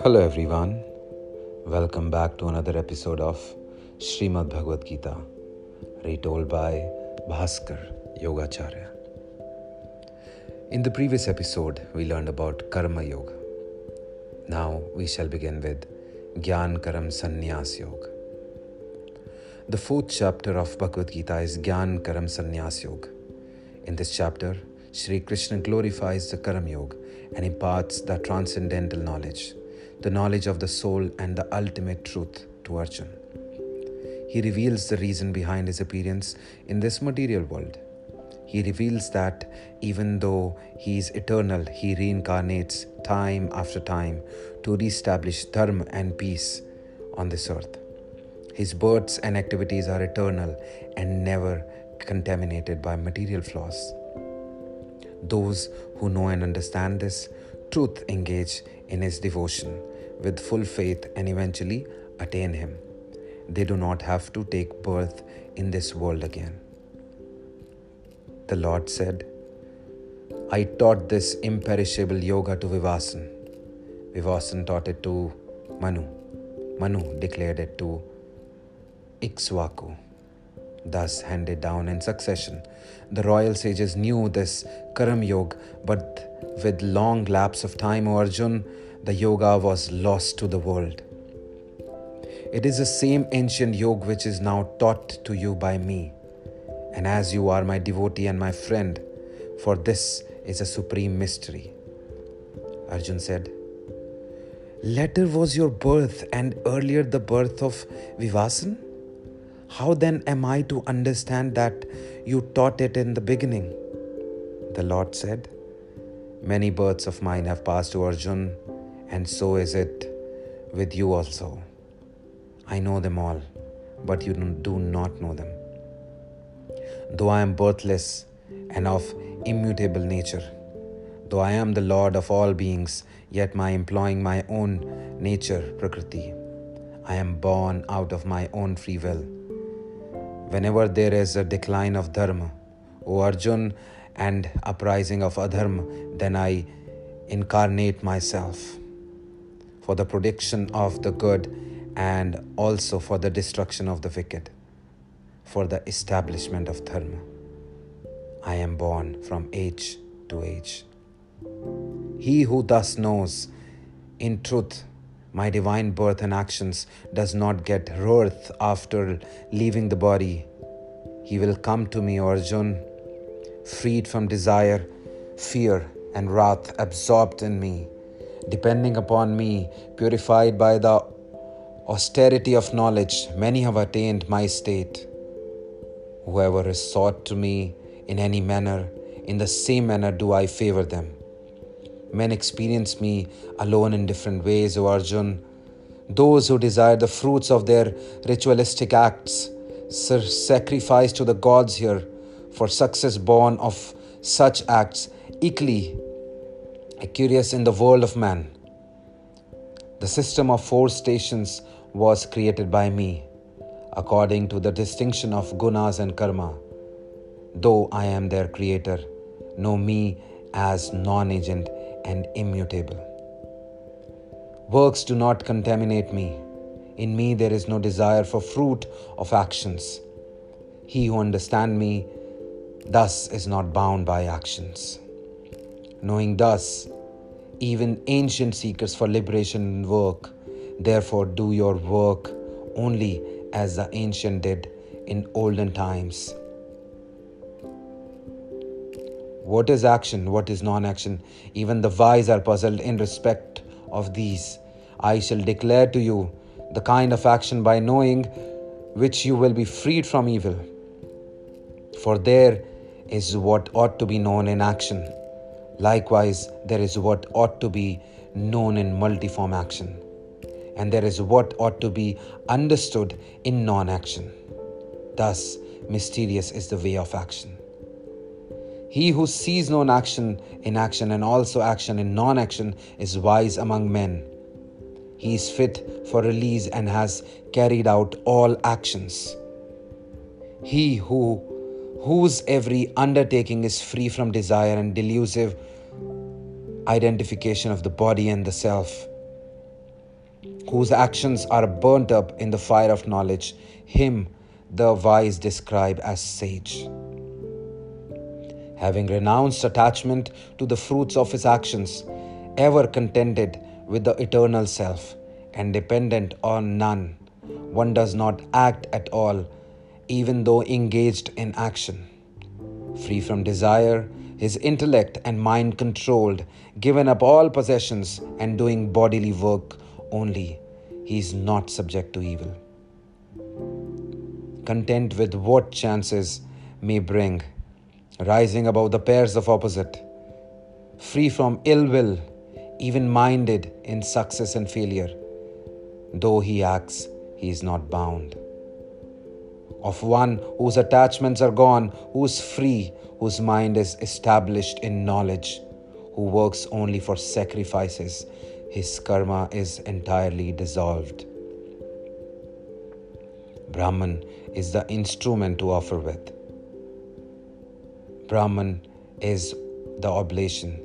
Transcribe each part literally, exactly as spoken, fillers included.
Hello everyone, welcome back to another episode of Srimad Bhagavad Gita, retold by Bhaskar Yogacharya. In the previous episode, we learned about Karma Yoga. Now we shall begin with Gyan Karma Sannyas Yoga. The fourth chapter of Bhagavad Gita is Gyan Karma Sannyas Yoga. In this chapter, Shri Krishna glorifies the Karma Yoga and imparts the transcendental knowledge, the knowledge of the soul and the ultimate truth to Arjuna. He reveals the reason behind his appearance in this material world. He reveals that even though he is eternal, he reincarnates time after time to re-establish dharma and peace on this earth. His births and activities are eternal and never contaminated by material flaws. Those who know and understand this truth engage in his devotion with full faith and eventually attain him. They do not have to take birth in this world again. The Lord said, I taught this imperishable yoga to Vivasvan. Vivasvan taught it to Manu. Manu declared it to Iksvaku. Thus handed down in succession, the royal sages knew this Karma Yoga, but with long lapse of time, O Arjun, the yoga was lost to the world. It is the same ancient yoga which is now taught to you by me, and as you are my devotee and my friend, for this is a supreme mystery. Arjun said, later was your birth and earlier the birth of Vivasvan? How then am I to understand that you taught it in the beginning? The Lord said, many births of mine have passed, O Arjun, and so is it with you also. I know them all, but you do not know them. Though I am birthless and of immutable nature, though I am the Lord of all beings, yet my employing my own nature, Prakriti, I am born out of my own free will. Whenever there is a decline of dharma, O Arjun, and uprising of adharma, then I incarnate myself for the protection of the good and also for the destruction of the wicked, for the establishment of dharma. I am born from age to age. He who thus knows, in truth, my divine birth and actions, does not get wrath after leaving the body. He will come to me, Arjun, freed from desire, fear and wrath, absorbed in me, depending upon me, purified by the austerity of knowledge. Many have attained my state. Whoever is sought to me in any manner, in the same manner do I favor them. Men experience me alone in different ways, O Arjun. Those who desire the fruits of their ritualistic acts sacrifice to the gods here, for success born of such acts equally curious in the world of man. The system of four stations was created by me, according to the distinction of gunas and karma. Though I am their creator, know me as non-agent and immutable. Works do not contaminate me. In me there is no desire for fruit of actions. He who understands me thus is not bound by actions. Knowing thus, even ancient seekers for liberation work. Therefore do your work only as the ancient did in olden times. What is action? What is non-action? Even the wise are puzzled in respect of these. I shall declare to you the kind of action by knowing which you will be freed from evil. For there is what ought to be known in action. Likewise, there is what ought to be known in multiform action. And there is what ought to be understood in non-action. Thus, mysterious is the way of action. He who sees non-action in action and also action in non-action is wise among men. He is fit for release and has carried out all actions. He who whose every undertaking is free from desire and delusive identification of the body and the self, whose actions are burnt up in the fire of knowledge, him the wise describe as sage. Having renounced attachment to the fruits of his actions, ever contented with the eternal self and dependent on none, one does not act at all, even though engaged in action. Free from desire, his intellect and mind controlled, given up all possessions and doing bodily work only, he is not subject to evil. Content with what chances may bring, rising above the pairs of opposite, free from ill will, even-minded in success and failure, though he acts, he is not bound. Of one whose attachments are gone, who is free, whose mind is established in knowledge, who works only for sacrifices, his karma is entirely dissolved. Brahman is the instrument to offer with. Brahman is the oblation.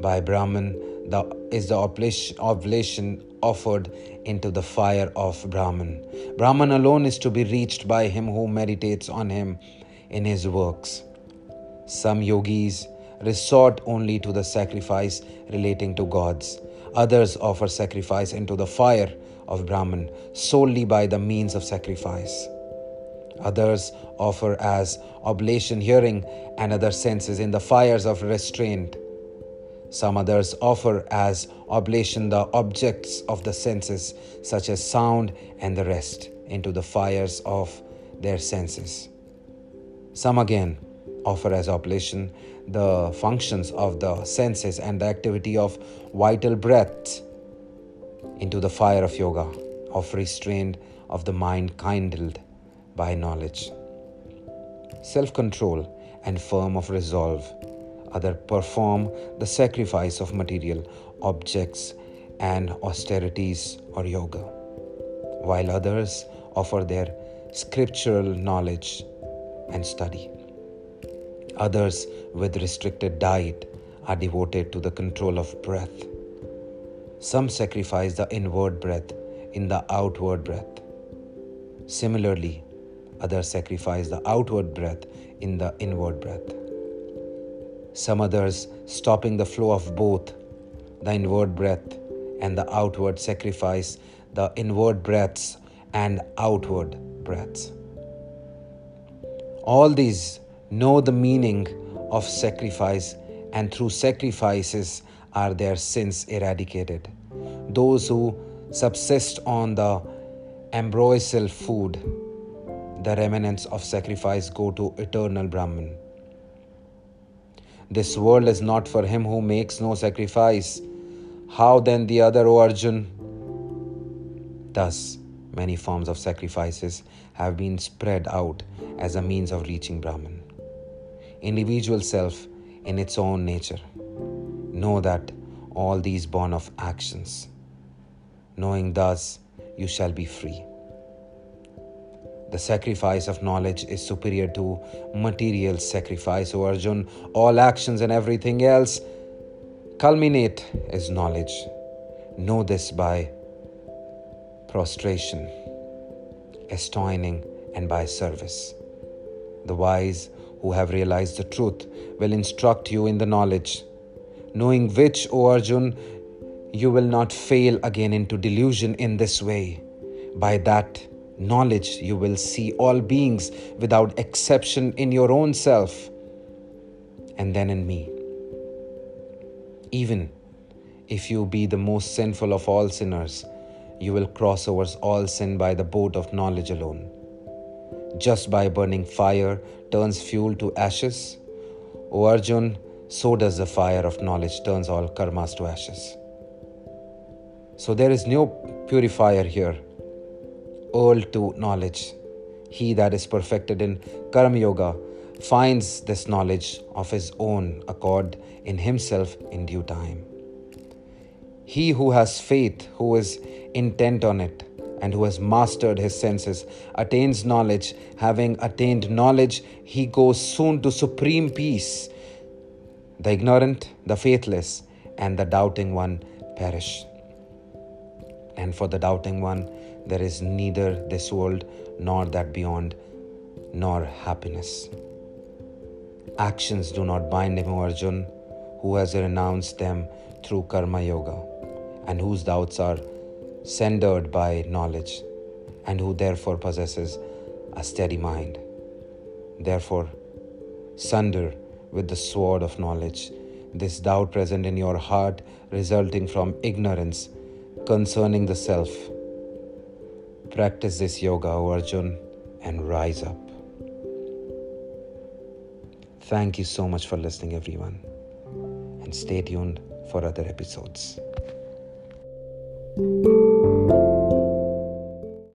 By Brahman the, is the oblation, oblation offered into the fire of Brahman. Brahman alone is to be reached by him who meditates on him in his works. Some yogis resort only to the sacrifice relating to gods. Others offer sacrifice into the fire of Brahman solely by the means of sacrifice. Others offer as oblation hearing and other senses in the fires of restraint. Some others offer as oblation the objects of the senses, such as sound and the rest, into the fires of their senses. Some again offer as oblation the functions of the senses and the activity of vital breath into the fire of yoga, of restraint of the mind kindled by knowledge. Self-control and firm of resolve, others perform the sacrifice of material objects and austerities or yoga, while others offer their scriptural knowledge and study. Others with restricted diet are devoted to the control of breath. Some sacrifice the inward breath in the outward breath. Similarly, others sacrifice the outward breath in the inward breath. Some others stopping the flow of both, the inward breath and the outward, sacrifice the inward breaths and outward breaths. All these know the meaning of sacrifice, and through sacrifices are their sins eradicated. Those who subsist on the ambrosial food, the remnants of sacrifice, go to eternal Brahman. This world is not for him who makes no sacrifice. How then the other, O Arjun? Thus, many forms of sacrifices have been spread out as a means of reaching Brahman. Individual self in its own nature, know that all these born of actions. Knowing thus, you shall be free. The sacrifice of knowledge is superior to material sacrifice, O Arjun. All actions and everything else culminate as knowledge. Know this by prostration, estoining, and by service. The wise who have realized the truth will instruct you in the knowledge, knowing which, O Arjun, you will not fail again into delusion in this way. By that knowledge you will see all beings without exception in your own self and then in me. Even if you be the most sinful of all sinners, you will cross over all sin by the boat of knowledge alone. Just by burning fire turns fuel to ashes, O Arjun, so does the fire of knowledge turns all karmas to ashes. So there is no purifier here. All to knowledge. He that is perfected in karma yoga finds this knowledge of his own accord in himself in due time. He who has faith, who is intent on it and who has mastered his senses, attains knowledge. Having attained knowledge, he goes soon to supreme peace. The ignorant, the faithless, and the doubting one perish. And for the doubting one, there is neither this world nor that beyond, nor happiness. Actions do not bind him, O Arjun, who has renounced them through karma yoga, and whose doubts are centered by knowledge, and who therefore possesses a steady mind. Therefore, sunder with the sword of knowledge this doubt present in your heart, resulting from ignorance concerning the self. Practice this yoga, O Arjun, and rise up. Thank you so much for listening, everyone, and stay tuned for other episodes.